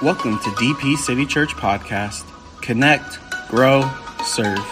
Welcome to DP City Church Podcast. Connect, grow, serve.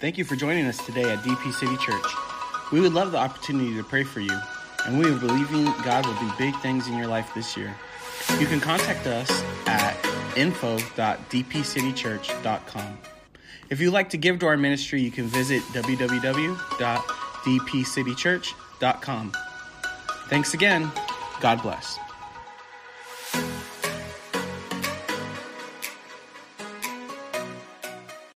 Thank you for joining us today at DP City Church. We would love the opportunity to pray for you, and we are believing God will do big things in your life this year. You can contact us at info.dpcitychurch.com. If you'd like to give to our ministry, you can visit www.dpcitychurch.com. Thanks again. God bless.